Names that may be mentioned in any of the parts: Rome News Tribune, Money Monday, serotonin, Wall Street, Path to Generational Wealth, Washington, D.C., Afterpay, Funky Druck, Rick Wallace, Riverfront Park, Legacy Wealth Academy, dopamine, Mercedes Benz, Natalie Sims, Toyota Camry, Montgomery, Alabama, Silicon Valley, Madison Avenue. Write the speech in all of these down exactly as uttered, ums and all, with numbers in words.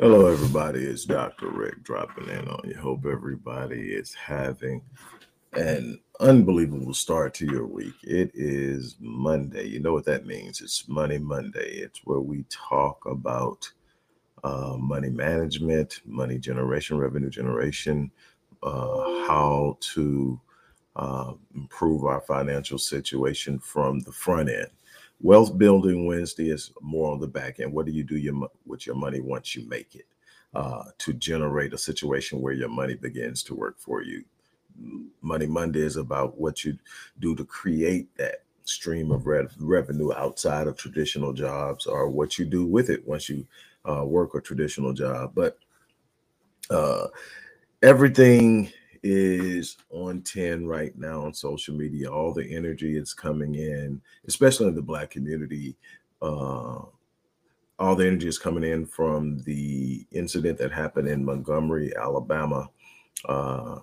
Hello, everybody. It's Doctor Rick dropping in on you. Hope everybody is having an unbelievable start to your week. It is Monday. You know what that means. It's Money Monday. It's where we talk about uh, money management, money generation, revenue generation, uh, how to uh, improve our financial situation from the front end. Wealth Building Wednesday is more on the back end. What do you do your, with your money once you make it uh, to generate a situation where your money begins to work for you? Money Monday is about what you do to create that stream of re- revenue outside of traditional jobs, or what you do with it once you uh, work a traditional job. But uh, everything is on ten right now on social media. All the energy is coming in, especially in the Black community. Uh, all the energy is coming in from the incident that happened in Montgomery, Alabama, uh,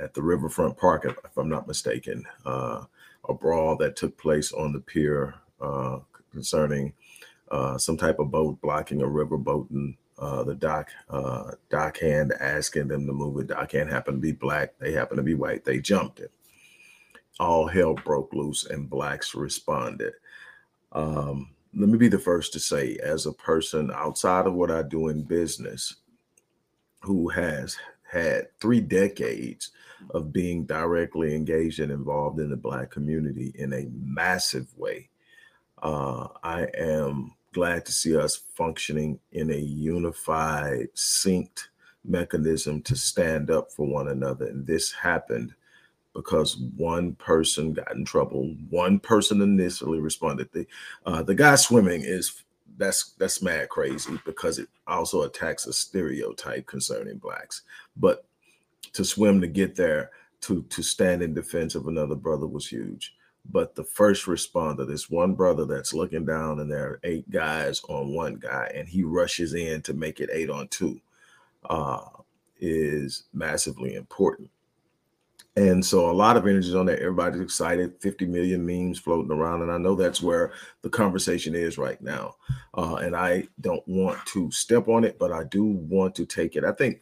at the Riverfront Park, if, if I'm not mistaken, uh, a brawl that took place on the pier uh, concerning uh, some type of boat blocking a riverboat, and Uh, the dock, uh, dockhand asking them to move. The dockhand happened to be Black. They happened to be white. They jumped it. All hell broke loose, and Blacks responded. Um, let me be the first to say, as a person outside of what I do in business, who has had three decades of being directly engaged and involved in the Black community in a massive way, uh, I am glad to see us functioning in a unified, synced mechanism to stand up for one another. And this happened because one person got in trouble. One person initially responded. The, uh, the guy swimming is that's that's mad crazy, because it also attacks a stereotype concerning Blacks. But to swim to get there, to to stand in defense of another brother was huge. But the first responder, this one brother that's looking down, and there are eight guys on one guy, and he rushes in to make it eight on two, uh, is massively important. And so a lot of energy is on there. Everybody's excited. fifty million memes floating around. And I know that's where the conversation is right now. Uh, and I don't want to step on it, but I do want to take it. I think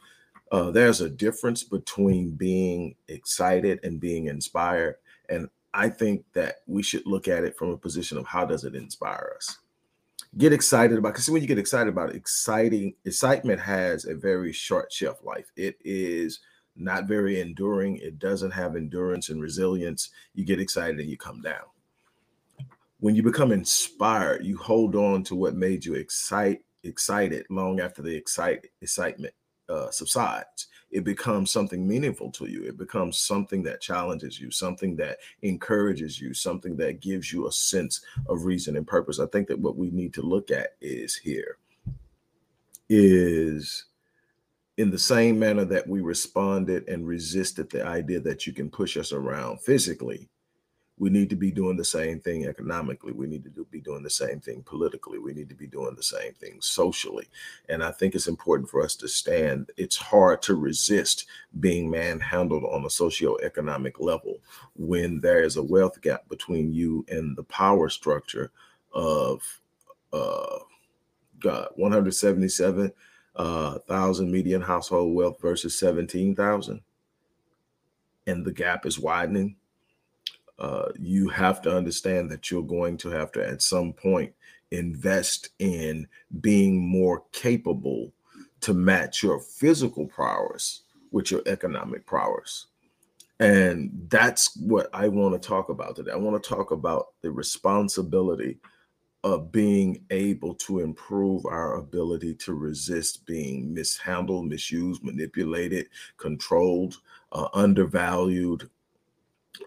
uh, there's a difference between being excited and being inspired. And I think that we should look at it from a position of how does it inspire us? Get excited about, because when you get excited about it, exciting, excitement has a very short shelf life. It is not very enduring. It doesn't have endurance and resilience. You get excited and you come down. When you become inspired, you hold on to what made you excite, excited long after the excite, excitement Uh, subsides. It becomes something meaningful to you. It becomes something that challenges you, something that encourages you, something that gives you a sense of reason and purpose. I think that what we need to look at is here is in the same manner that we responded and resisted the idea that you can push us around physically, we need to be doing the same thing economically. We need to do, be doing the same thing politically. We need to be doing the same thing socially. And I think it's important for us to stand. It's hard to resist being manhandled on a socioeconomic level when there is a wealth gap between you and the power structure of uh, God, one hundred seventy-seven thousand uh, median household wealth versus seventeen thousand. And the gap is widening. Uh, you have to understand that you're going to have to, at some point, invest in being more capable to match your physical prowess with your economic prowess. And that's what I want to talk about today. I want to talk about the responsibility of being able to improve our ability to resist being mishandled, misused, manipulated, controlled, uh, undervalued,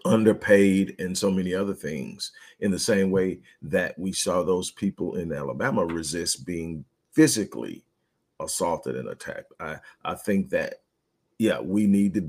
underpaid, and so many other things, in the same way that we saw those people in Alabama resist being physically assaulted and attacked. I, I think that, yeah, we need to,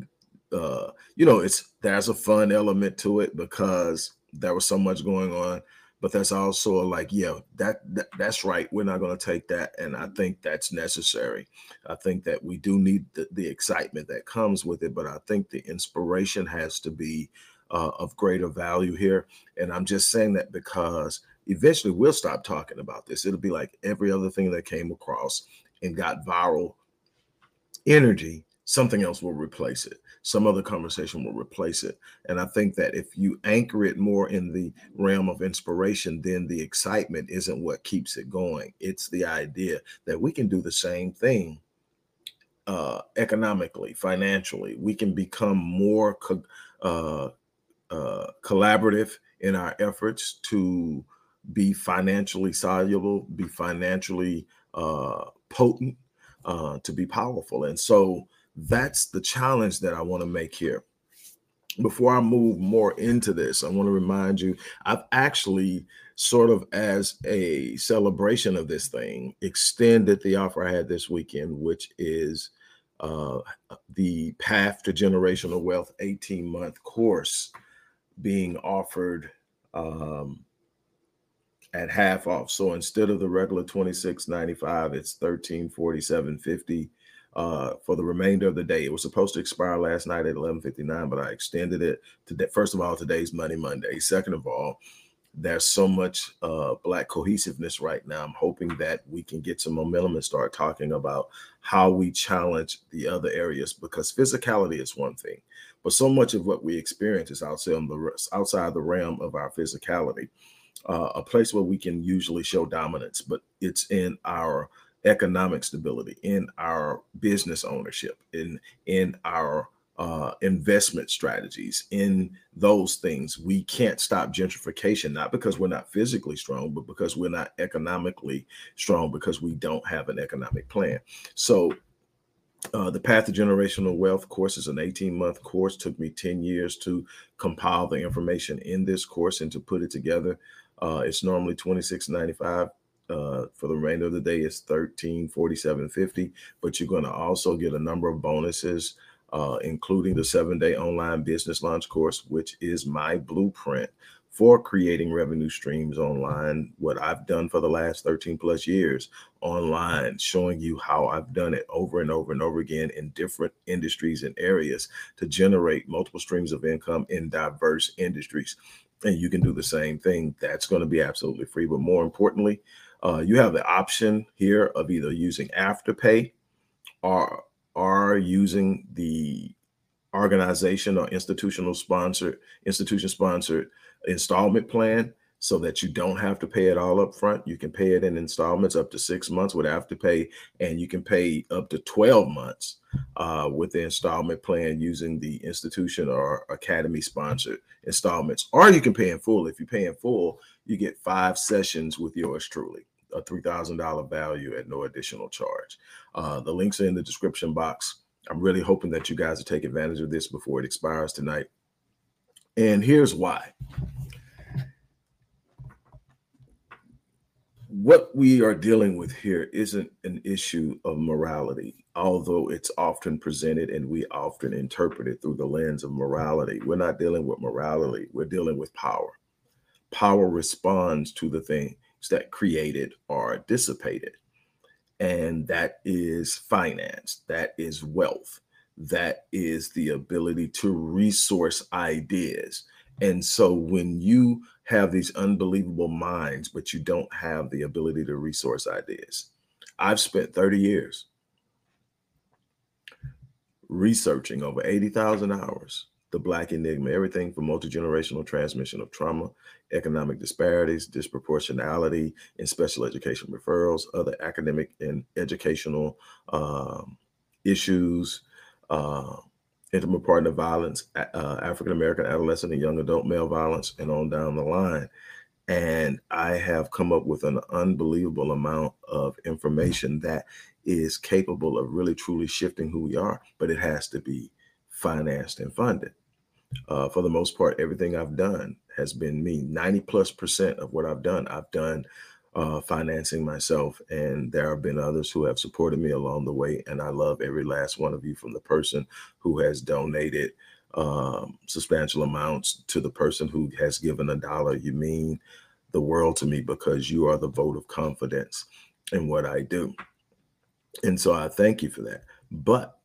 uh, you know, it's there's a fun element to it because there was so much going on, but that's also like, yeah, that, that that's right. We're not going to take that. And I think that's necessary. I think that we do need the, the excitement that comes with it, but I think the inspiration has to be Uh, of greater value here. And I'm just saying that because eventually we'll stop talking about this. It'll be like every other thing that came across and got viral energy, something else will replace it. Some other conversation will replace it. And I think that if you anchor it more in the realm of inspiration, then the excitement isn't what keeps it going. It's the idea that we can do the same thing uh, economically, financially. We can become more co- uh, uh, collaborative in our efforts to be financially soluble, be financially uh, potent, uh, to be powerful. And so that's the challenge that I want to make here. Before I move more into this, I want to remind you, I've actually sort of as a celebration of this thing, extended the offer I had this weekend, which is uh, the Path to Generational Wealth eighteen-month course being offered um, at half off. So instead of the regular twenty-six ninety-five, it's thirteen forty-seven fifty. Uh, for the remainder of the day. It was supposed to expire last night at eleven fifty-nine, but I extended it today. First of all, today's Money Monday. Second of all, there's so much uh, Black cohesiveness right now. I'm hoping that we can get some momentum and start talking about how we challenge the other areas, because physicality is one thing, but so much of what we experience is outside the, outside the realm of our physicality, uh, a place where we can usually show dominance, but it's in our economic stability, in our business ownership, in in our uh, investment strategies, in those things. We can't stop gentrification, not because we're not physically strong, but because we're not economically strong, because we don't have an economic plan. So uh, the Path to Generational Wealth course is an eighteen-month course. It took me ten years to compile the information in this course and to put it together. Uh, it's normally twenty-six ninety-five. Uh, for the remainder of the day, it's thirteen forty-seven fifty, but you're going to also get a number of bonuses, uh, including the seven-day online business launch course, which is my blueprint for creating revenue streams online, what I've done for the last thirteen plus years online, showing you how I've done it over and over and over again in different industries and areas to generate multiple streams of income in diverse industries. And you can do the same thing. That's going to be absolutely free. But more importantly, Uh, you have the option here of either using Afterpay or, or using the organization or institutional sponsored, institution sponsored installment plan, so that you don't have to pay it all up front. You can pay it in installments up to six months with Afterpay, and you can pay up to twelve months uh, with the installment plan using the institution or academy sponsored installments. Or you can pay in full. If you pay in full, you get five sessions with yours truly, a three thousand dollars value at no additional charge. Uh, the links are in the description box. I'm really hoping that you guys will take advantage of this before it expires tonight. And here's why. What we are dealing with here isn't an issue of morality, although it's often presented and we often interpret it through the lens of morality. We're not dealing with morality. We're dealing with power. Power responds to the things that create it or dissipate it. And that is finance. That is wealth. That is the ability to resource ideas. And so when you have these unbelievable minds, but you don't have the ability to resource ideas. I've spent thirty years researching over eighty thousand hours, the Black Enigma, everything from multi-generational transmission of trauma, economic disparities, disproportionality in special education referrals, other academic and educational um, issues, uh, intimate partner violence, uh, African-American adolescent and young adult male violence, and on down the line. And I have come up with an unbelievable amount of information that is capable of really truly shifting who we are, but it has to be financed and funded. Uh, for the most part, everything I've done has been me. ninety plus percent of what I've done, I've done uh, financing myself. And there have been others who have supported me along the way. And I love every last one of you, from the person who has donated um, substantial amounts to the person who has given a dollar. You mean the world to me, because you are the vote of confidence in what I do. And so I thank you for that. But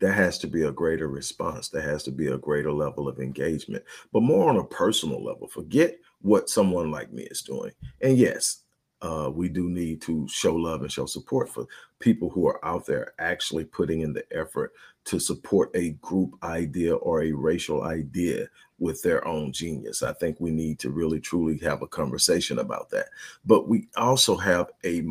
there has to be a greater response. There has to be a greater level of engagement, but more on a personal level. Forget what someone like me is doing. And yes, uh, we do need to show love and show support for people who are out there actually putting in the effort to support a group idea or a racial idea with their own genius. I think we need to really, truly have a conversation about that. But we also have a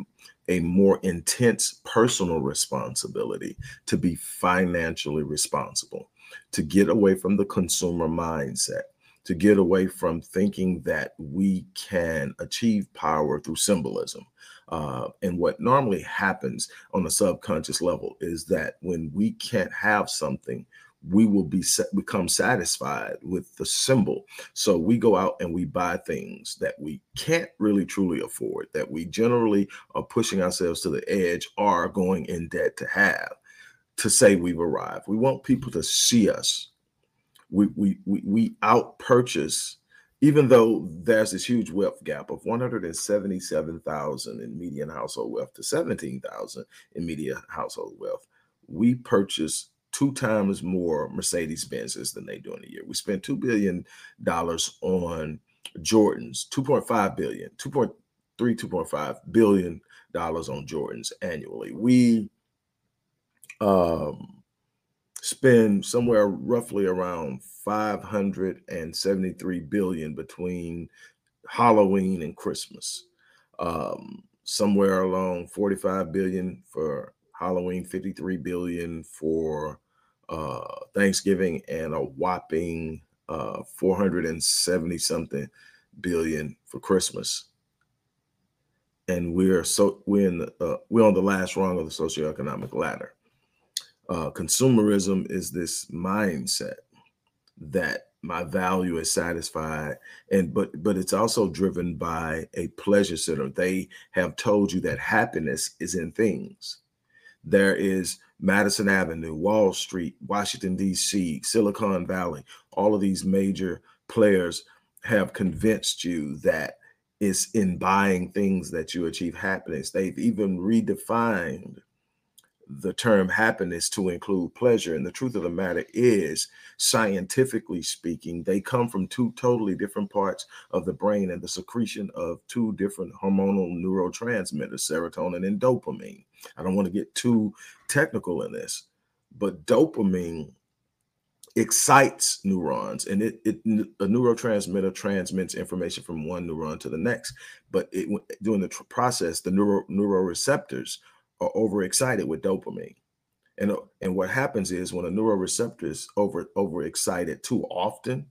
a more intense personal responsibility to be financially responsible, to get away from the consumer mindset, to get away from thinking that we can achieve power through symbolism. Uh, and what normally happens on a subconscious level is that when we can't have something, we will be become satisfied with the symbol. So we go out and we buy things that we can't really truly afford, that we generally are pushing ourselves to the edge or going in debt to have, to say we've arrived. We want people to see us. We we we, we out purchase, even though there's this huge wealth gap of one hundred seventy-seven thousand in median household wealth to seventeen thousand in median household wealth. We purchase two times more Mercedes Benzes than they do in a year. We spend two billion dollars on Jordans, two point five billion dollars, two point three, two point five billion dollars on Jordans annually. We um, spend somewhere roughly around five hundred seventy-three billion dollars between Halloween and Christmas, um, somewhere along forty-five billion dollars for Halloween, fifty-three billion dollars for uh, Thanksgiving, and a whopping uh, four hundred seventy something billion for Christmas. And we're so we're in the, uh, we're on the last rung of the socioeconomic ladder. Uh, consumerism is this mindset that my value is satisfied, and but but it's also driven by a pleasure center. They have told you that happiness is in things. There is Madison Avenue, Wall Street, Washington, D C, Silicon Valley. All of these major players have convinced you that it's in buying things that you achieve happiness. They've even redefined the term happiness to include pleasure. And the truth of the matter is, scientifically speaking, they come from two totally different parts of the brain and the secretion of two different hormonal neurotransmitters, serotonin and dopamine. I don't want to get too technical in this, but dopamine excites neurons, and it, it a neurotransmitter transmits information from one neuron to the next. But it, during the tr- process, the neuro neuroreceptors are overexcited with dopamine. And, and what happens is when a neuroreceptor is over overexcited too often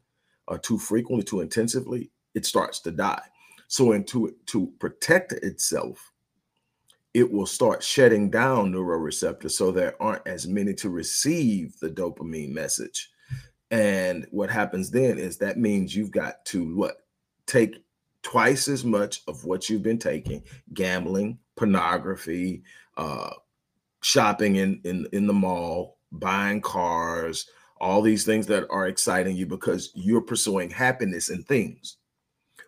or too frequently, too intensively, it starts to die. So and to, to protect itself, it will start shutting down neuroreceptors so there aren't as many to receive the dopamine message. And what happens then is that means you've got to what? Take twice as much of what you've been taking, gambling, pornography, uh, shopping in, in, in the mall, buying cars, all these things that are exciting you because you're pursuing happiness in things.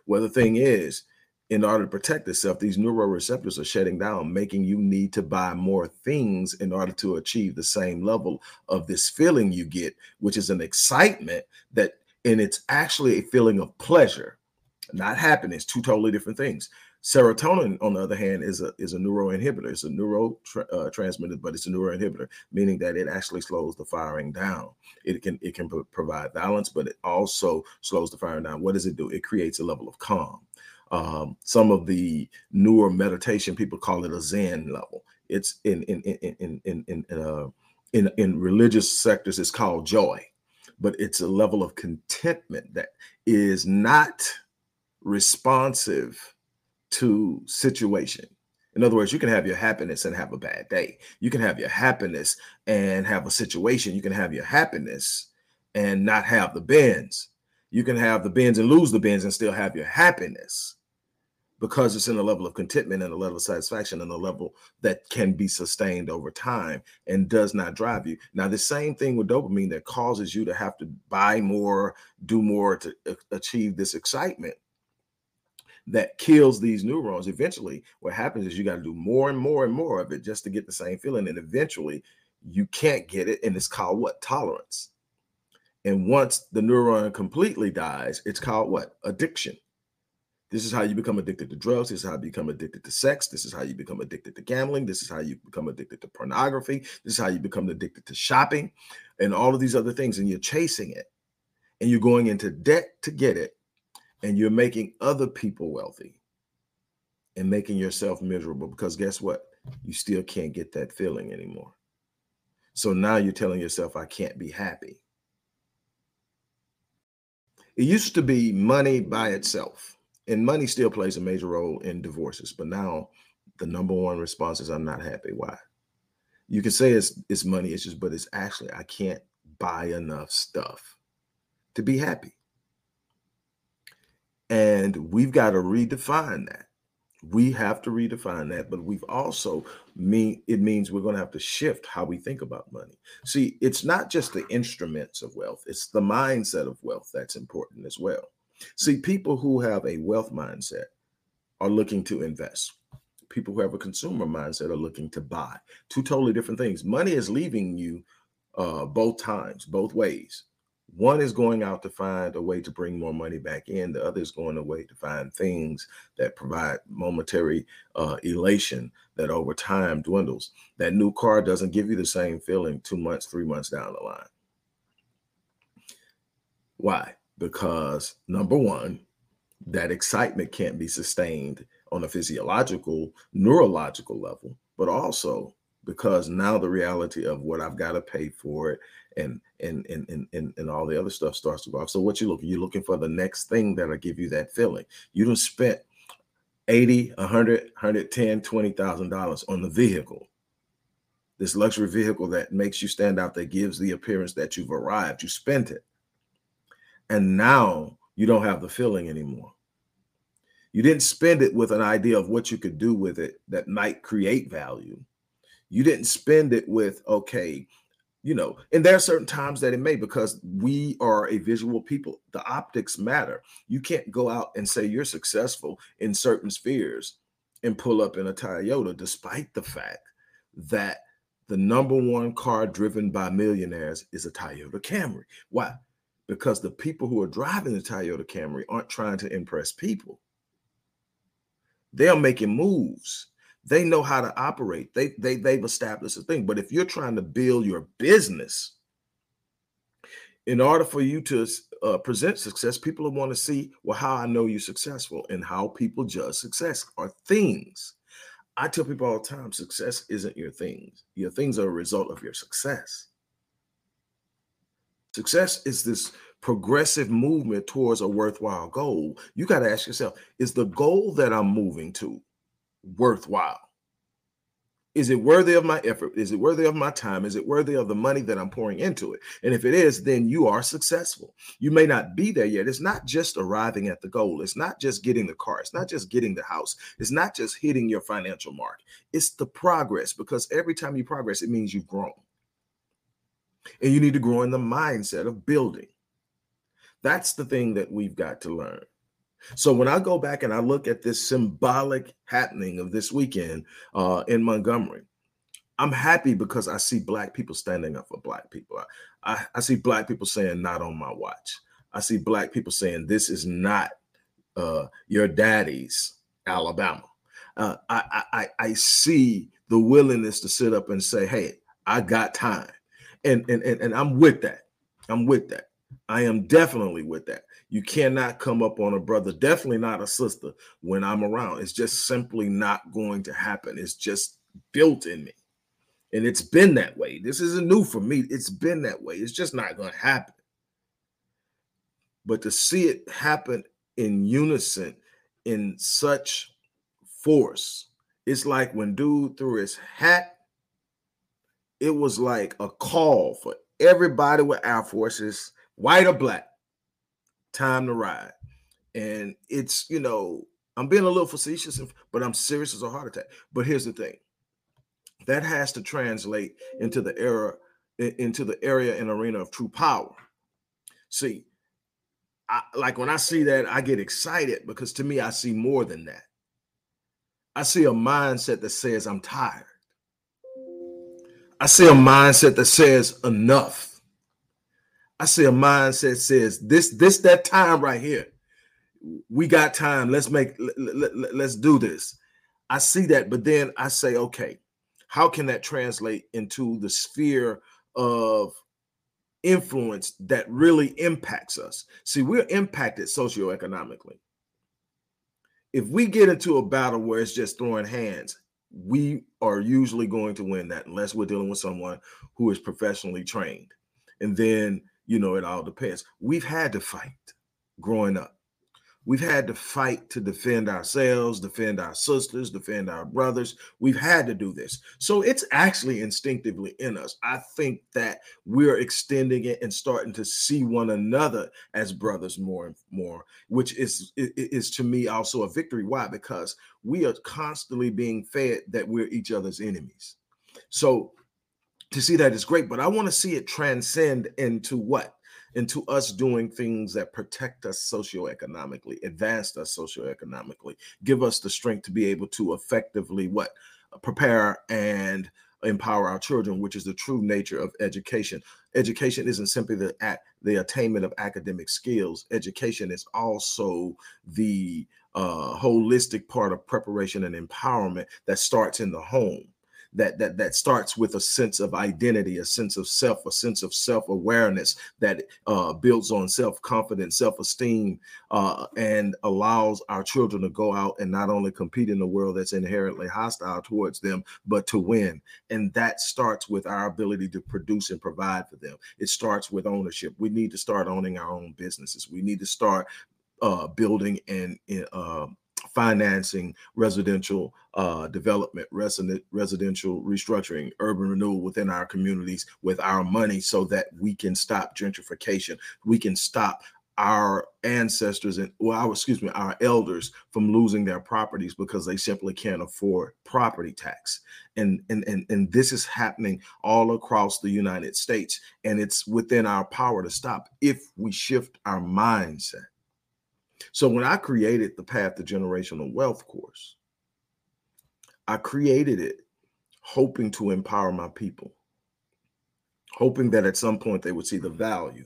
Well, the thing is, in order to protect itself, these neuroreceptors are shutting down, making you need to buy more things in order to achieve the same level of this feeling you get, which is an excitement that, and it's actually a feeling of pleasure, not happiness, two totally different things. Serotonin, on the other hand, is a is a neuroinhibitor. It's a neurotransmitter, uh, but it's a neuroinhibitor, meaning that it actually slows the firing down. It can it can provide balance, but it also slows the firing down. What does it do? It creates a level of calm. Um, some of the newer meditation people call it a Zen level. It's in in in in in in in, uh, in, in religious sectors. It's called joy, but it's a level of contentment that is not responsive to situation. In other words, you can have your happiness and have a bad day. You can have your happiness and have a situation. You can have your happiness and not have the Benz. You can have the Benz and lose the Benz and still have your happiness, because it's in a level of contentment and a level of satisfaction and a level that can be sustained over time and does not drive you. Now, the same thing with dopamine that causes you to have to buy more, do more to achieve this excitement that kills these neurons. Eventually, what happens is you got to do more and more and more of it just to get the same feeling. And eventually you can't get it. And it's called what? Tolerance. And once the neuron completely dies, it's called what? Addiction. This is how you become addicted to drugs. This is how you become addicted to sex. This is how you become addicted to gambling. This is how you become addicted to pornography. This is how you become addicted to shopping and all of these other things. And you're chasing it and you're going into debt to get it. And you're making other people wealthy and making yourself miserable because guess what? You still can't get that feeling anymore. So now you're telling yourself, I can't be happy. It used to be money by itself, and money still plays a major role in divorces. But now the number one response is, I'm not happy. Why? You can say it's, it's money issues, but it's actually, I can't buy enough stuff to be happy. And we've got to redefine that. We have to redefine that, but we've also mean it means we're going to have to shift how we think about money. See, it's not just the instruments of wealth, it's the mindset of wealth that's important as well. See, people who have a wealth mindset are looking to invest. People who have a consumer mindset are looking to buy. Two totally different things. Money is leaving you uh, both times, both ways. One is going out to find a way to bring more money back in. The other is going away to find things that provide momentary uh, elation that over time dwindles. That new car doesn't give you the same feeling two months, three months down the line. Why? Because number one, that excitement can't be sustained on a physiological, neurological level, but also because now the reality of what I've got to pay for it and and and and and all the other stuff starts to go off. So what you looking? You're looking for the next thing that'll give you that feeling. You done spent eighty thousand dollars, one hundred thousand dollars, one hundred ten thousand dollars, twenty thousand dollars on the vehicle. This luxury vehicle that makes you stand out, that gives the appearance that you've arrived. You spent it. And now you don't have the feeling anymore. You didn't spend it with an idea of what you could do with it that might create value. You didn't spend it with, okay, you know, and there are certain times that it may, because we are a visual people. The optics matter. You can't go out and say you're successful in certain spheres and pull up in a Toyota, despite the fact that the number one car driven by millionaires is a Toyota Camry. Why? Because the people who are driving the Toyota Camry aren't trying to impress people. They're making moves. They know how to operate. They, they, they've established a thing. But if you're trying to build your business, in order for you to uh, present success, people want to see, well, how I know you're successful, and how people judge success are things. I tell people all the time, success isn't your things. Your things are a result of your success. Success is this progressive movement towards a worthwhile goal. You got to ask yourself, is the goal that I'm moving to worthwhile? Is it worthy of my effort? Is it worthy of my time? Is it worthy of the money that I'm pouring into it? And if it is, then you are successful. You may not be there yet. It's not just arriving at the goal. It's not just getting the car. It's not just getting the house. It's not just hitting your financial mark. It's the progress, because every time you progress, it means you've grown. And you need to grow in the mindset of building. That's the thing that we've got to learn. So when I go back and I look at this symbolic happening of this weekend uh, in Montgomery, I'm happy because I see Black people standing up for Black people. I, I, I see Black people saying, not on my watch. I see Black people saying, this is not uh, your daddy's Alabama. Uh, I, I, I see the willingness to sit up and say, hey, I got time. And, and, and, and I'm with that. I'm with that. I am definitely with that. You cannot come up on a brother, definitely not a sister, when I'm around. It's just simply not going to happen. It's just built in me. And it's been that way. This isn't new for me. It's been that way. It's just not going to happen. But to see it happen in unison, in such force, it's like when dude threw his hat, it was like a call for everybody with Air Forces, white or Black, time to ride. And it's, you know, I'm being a little facetious, but I'm serious as a heart attack. But here's the thing. That has to translate into the era, into the area and arena of true power. See, I, like when I see that, I get excited, because to me, I see more than that. I see a mindset that says I'm tired. I see a mindset that says enough. I see a mindset that says this, this, that time right here. we got time. Let's make, let, let, let's do this. I see that, but then I say, okay, how can that translate into the sphere of influence that really impacts us? See, we're impacted socioeconomically. If we get into a battle where it's just throwing hands, we are usually going to win that unless we're dealing with someone who is professionally trained. And then, you know, it all depends. We've had to fight growing up. We've had to fight to defend ourselves, defend our sisters, defend our brothers. We've had to do this. So it's actually instinctively in us. I think that we're extending it and starting to see one another as brothers more and more, which is, is to me also a victory. Why? Because we are constantly being fed that we're each other's enemies. So to see that is great, but I want to see it transcend into what? Into us doing things that protect us socioeconomically, advance us socioeconomically, give us the strength to be able to effectively what? Prepare and empower our children, which is the true nature of education. Education isn't simply the at the attainment of academic skills. Education is also the uh, holistic part of preparation and empowerment that starts in the home. That, that that starts with a sense of identity, a sense of self, a sense of self-awareness that uh, builds on self-confidence, self-esteem, uh, and allows our children to go out and not only compete in a world that's inherently hostile towards them, but to win. And that starts with our ability to produce and provide for them. It starts with ownership. We need to start owning our own businesses. We need to start uh, building and uh, financing residential uh, development, resident, residential restructuring, urban renewal within our communities with our money so that we can stop gentrification. We can stop our ancestors and, well, our, excuse me, our elders from losing their properties because they simply can't afford property tax. And, and, and, and this is happening all across the United States, and it's within our power to stop if we shift our mindset. So when I created the Path to Generational Wealth course, I created it hoping to empower my people, hoping that at some point they would see the value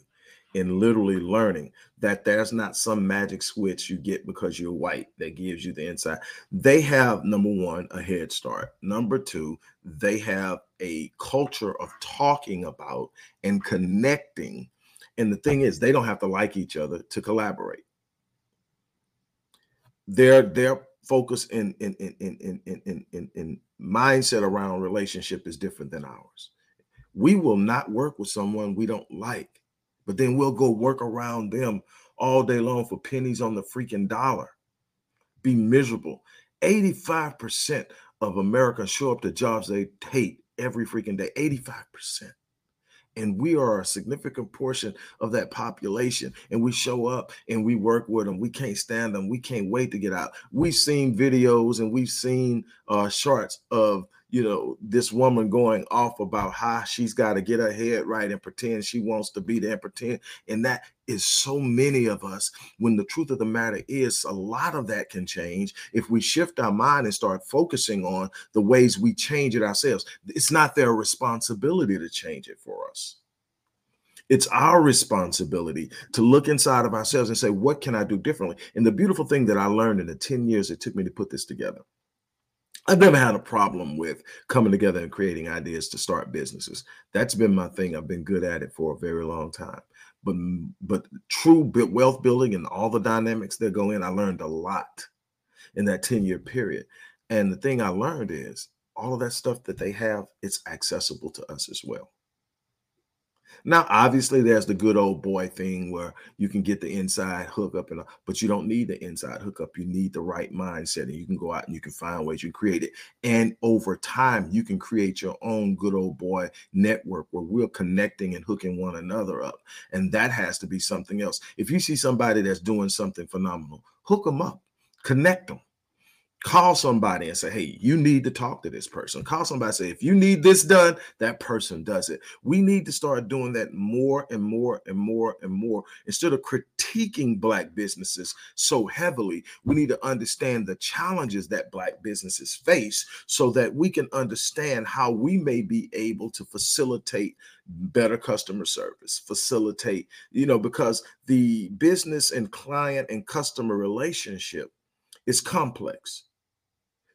in literally learning that there's not some magic switch you get because you're white that gives you the insight. They have, number one, a head start. Number two, they have a culture of talking about and connecting. And the thing is, they don't have to like each other to collaborate. Their their focus in in in in in in in mindset around relationship is different than ours. We will not work with someone we don't like, but then we'll go work around them all day long for pennies on the freaking dollar. Be miserable. eighty-five percent of Americans show up to jobs they hate every freaking day. eighty-five percent. And we are a significant portion of that population. And we show up and we work with them. We can't stand them. We can't wait to get out. We've seen videos and we've seen uh, shorts of, you know, this woman going off about how she's got to get her head right and pretend she wants to be there and pretend. And that is so many of us, when the truth of the matter is a lot of that can change if we shift our mind and start focusing on the ways we change it ourselves. It's not their responsibility to change it for us. It's our responsibility to look inside of ourselves and say, what can I do differently? And the beautiful thing that I learned in the ten years it took me to put this together, I've never had a problem with coming together and creating ideas to start businesses. That's been my thing. I've been good at it for a very long time. But but true wealth building and all the dynamics that go in, I learned a lot in that ten-year period. And the thing I learned is all of that stuff that they have, it's accessible to us as well. Now, obviously, there's the good old boy thing where you can get the inside hookup, and but you don't need the inside hookup. You need the right mindset, and you can go out and you can find ways you create it. And over time, you can create your own good old boy network where we're connecting and hooking one another up. And that has to be something else. If you see somebody that's doing something phenomenal, hook them up, connect them. Call somebody and say, hey, you need to talk to this person. Call somebody and say, if you need this done, that person does it. We need to start doing that more and more and more and more. Instead of critiquing Black businesses so heavily, we need to understand the challenges that Black businesses face so that we can understand how we may be able to facilitate better customer service, facilitate, you know, because the business and client and customer relationship is complex.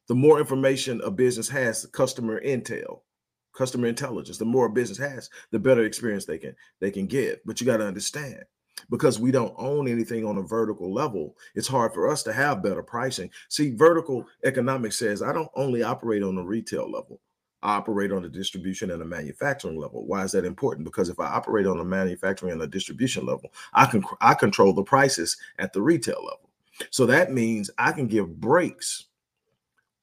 The more information a business has, the customer intel, customer intelligence, the more a business has, the better experience they can they can give. But you got to understand, because we don't own anything on a vertical level, it's hard for us to have better pricing. See, vertical economics says I don't only operate on a retail level. I operate on a distribution and a manufacturing level. Why is that important? Because if I operate on a manufacturing and a distribution level, I can I control the prices at the retail level. So that means I can give breaks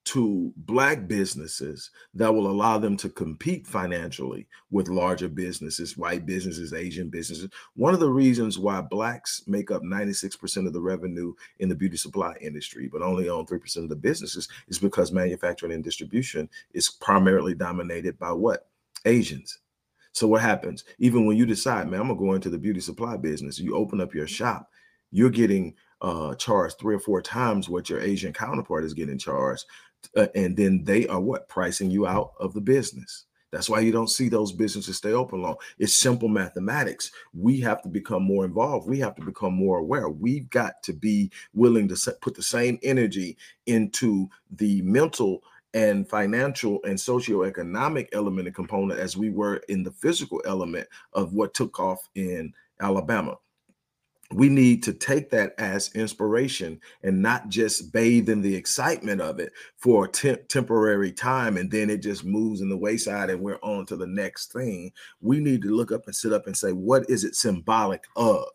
to Black businesses that will allow them to compete financially with larger businesses, white businesses, Asian businesses. One of the reasons why Blacks make up ninety-six percent of the revenue in the beauty supply industry, but only own three percent of the businesses, is because manufacturing and distribution is primarily dominated by what? Asians. So what happens? Even when you decide, man, I'm going to go into the beauty supply business, you open up your shop, you're getting Uh, charged three or four times what your Asian counterpart is getting charged. Uh, and then they are what? Pricing you out of the business. That's why you don't see those businesses stay open long. It's simple mathematics. We have to become more involved. We have to become more aware. We've got to be willing to put the same energy into the mental and financial and socioeconomic element and component as we were in the physical element of what took off in Alabama. We need to take that as inspiration and not just bathe in the excitement of it for a temp- temporary time, and then it just moves in the wayside and we're on to the next thing. We need to look up and sit up and say, what is it symbolic of?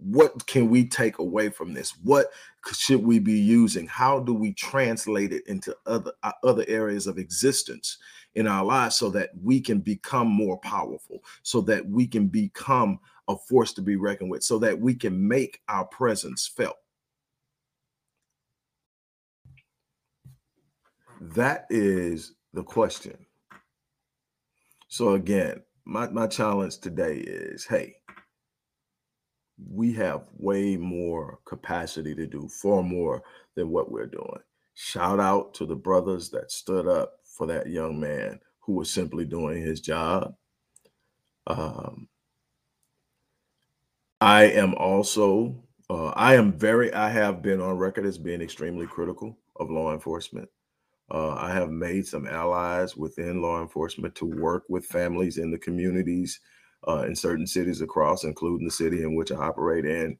What can we take away from this? What should we be using? How do we translate it into other, uh, other areas of existence in our lives so that we can become more powerful, so that we can become a force to be reckoned with, so that we can make our presence felt? That is the question. So again, my, my challenge today is, hey, we have way more capacity to do far more than what we're doing. Shout out to the brothers that stood up for that young man who was simply doing his job. Um, I am also, uh, I am very, I have been on record as being extremely critical of law enforcement. Uh, I have made some allies within law enforcement to work with families in the communities uh, in certain cities across, including the city in which I operate in.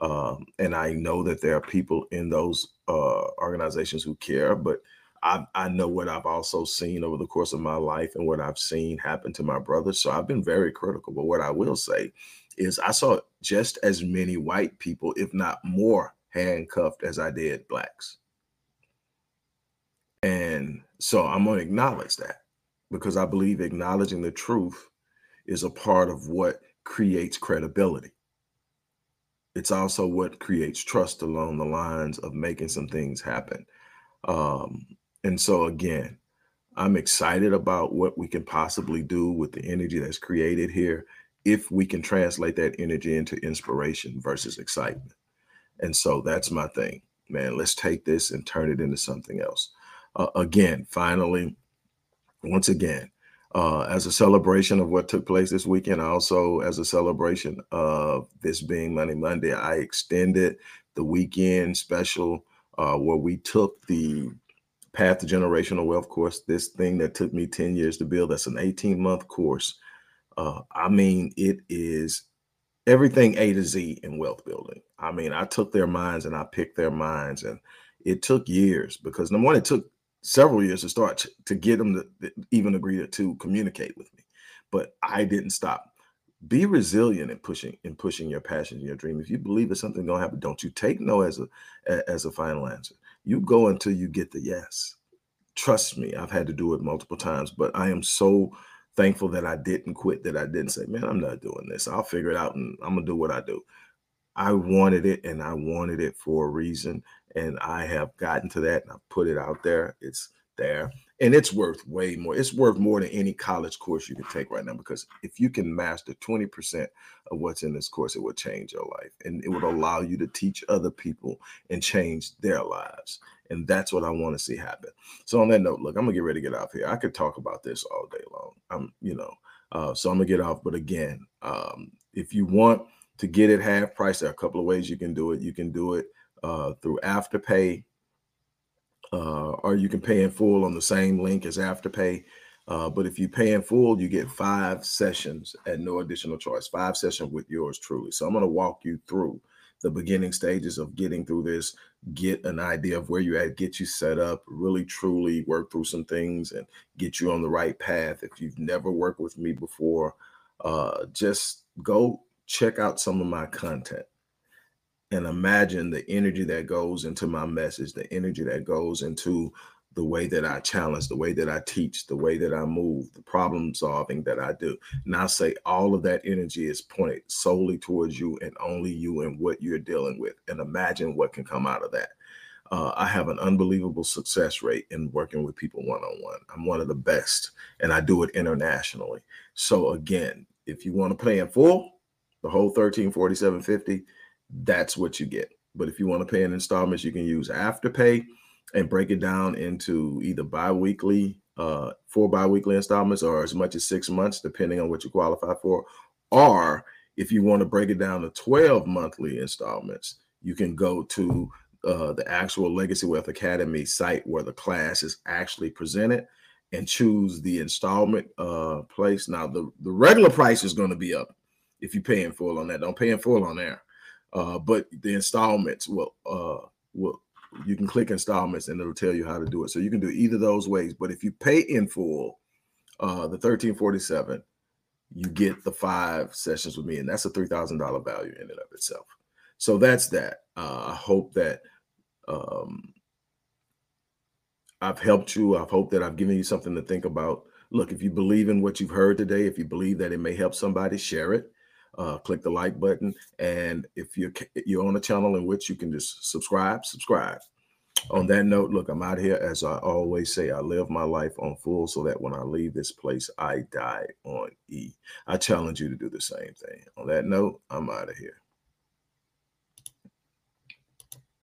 Um, and I know that there are people in those uh, organizations who care, but I, I know what I've also seen over the course of my life and what I've seen happen to my brothers. So I've been very critical. But what I will say is I saw just as many white people, if not more, handcuffed as I did Blacks. And so I'm going to acknowledge that, because I believe acknowledging the truth is a part of what creates credibility. It's also what creates trust along the lines of making some things happen. Um, and so, again, I'm excited about what we can possibly do with the energy that's created here, if we can translate that energy into inspiration versus excitement. And so that's my thing, man. Let's take this and turn it into something else. Uh, again, finally, once again, uh, as a celebration of what took place this weekend, also as a celebration of this being Money Monday, I extended the weekend special uh, where we took the Path to Generational Wealth course, this thing that took me ten years to build. That's an eighteen-month course. Uh, I mean, it is everything A to Z in wealth building. I mean, I took their minds and I picked their minds, and it took years because, number one, it took several years to start to, to get them to even agree to, to communicate with me. But I didn't stop. Be resilient in pushing in pushing your passions and your dream. If you believe that something's going to happen, don't you take no as a as a final answer. You go until you get the yes. Trust me, I've had to do it multiple times, but I am so thankful that I didn't quit, that I didn't say, man, I'm not doing this. I'll figure it out and I'm going to do what I do. I wanted it, and I wanted it for a reason. And I have gotten to that and I put it out there. It's there. And it's worth way more. It's worth more than any college course you can take right now, because if you can master twenty percent of what's in this course, it will change your life. And it would allow you to teach other people and change their lives. And that's what I want to see happen. So on that note, look, I'm going to get ready to get off here. I could talk about this all day long. I'm, you know, uh, so I'm going to get off. But again, um, if you want to get it half price, there are a couple of ways you can do it. You can do it uh, through Afterpay. Uh, or you can pay in full on the same link as Afterpay. Uh, but if you pay in full, you get five sessions at no additional charge, five sessions with yours truly. So I'm going to walk you through the beginning stages of getting through this, get an idea of where you're at, get you set up, really truly work through some things and get you on the right path. If you've never worked with me before, uh, just go check out some of my content. And imagine the energy that goes into my message, the energy that goes into the way that I challenge, the way that I teach, the way that I move, the problem solving that I do. And I say all of that energy is pointed solely towards you and only you and what you're dealing with. And imagine what can come out of that. Uh, I have an unbelievable success rate in working with people one-on-one. I'm one of the best, and I do it internationally. So again, if you want to play in full, the whole thirteen forty-seven fifty, that's what you get. But if you want to pay in installments, you can use Afterpay and break it down into either bi-weekly, uh, four bi-weekly installments or as much as six months, depending on what you qualify for. Or if you want to break it down to twelve monthly installments, you can go to uh, the actual Legacy Wealth Academy site where the class is actually presented and choose the installment uh, place. Now, the, the regular price is going to be up if you pay in full on that. Don't pay in full on there. Uh, but the installments will, uh, will, you can click installments and it'll tell you how to do it. So you can do either of those ways. But if you pay in full, uh, the thirteen forty-seven, you get the five sessions with me. And that's a three thousand dollars value in and of itself. So that's that. Uh, I hope that um, I've helped you. I hope that I've given you something to think about. Look, if you believe in what you've heard today, if you believe that it may help somebody, share it. Uh, click the like button. And if you're, you're on a channel in which you can just subscribe, subscribe. On that note, look, I'm out here. As I always say, I live my life on full so that when I leave this place, I die on E. I challenge you to do the same thing. On that note, I'm out of here.